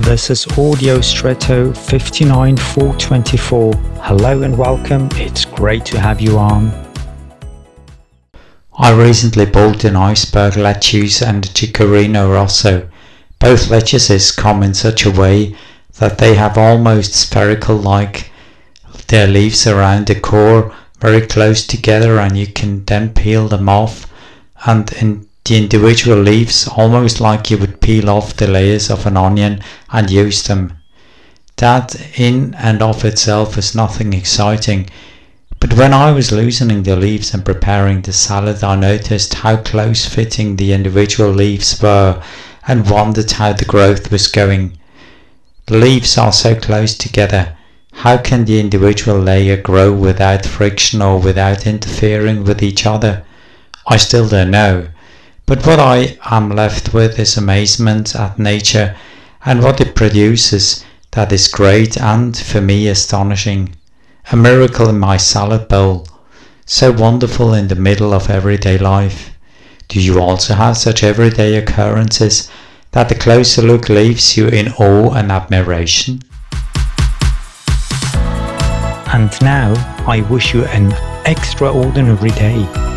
This is Audio Stretto 59424. Hello and welcome, it's great to have you on. I recently bought an iceberg lettuce and Cicorino Rosso. Both lettuces come in such a way that they have almost spherical-like their leaves around the core very close together, and you can then peel them off, and in the individual leaves, almost like you would peel off the layers of an onion, and use them. That in and of itself is nothing exciting, but when I was loosening the leaves and preparing the salad, I noticed how close fitting the individual leaves were and wondered how the growth was going. The leaves are so close together. How can the individual layer grow without friction or without interfering with each other? I still don't know. But what I am left with is amazement at nature and what it produces that is great and, for me, astonishing. A miracle in my salad bowl, so wonderful in the middle of everyday life. Do you also have such everyday occurrences that the closer look leaves you in awe and admiration? And now I wish you an extraordinary day.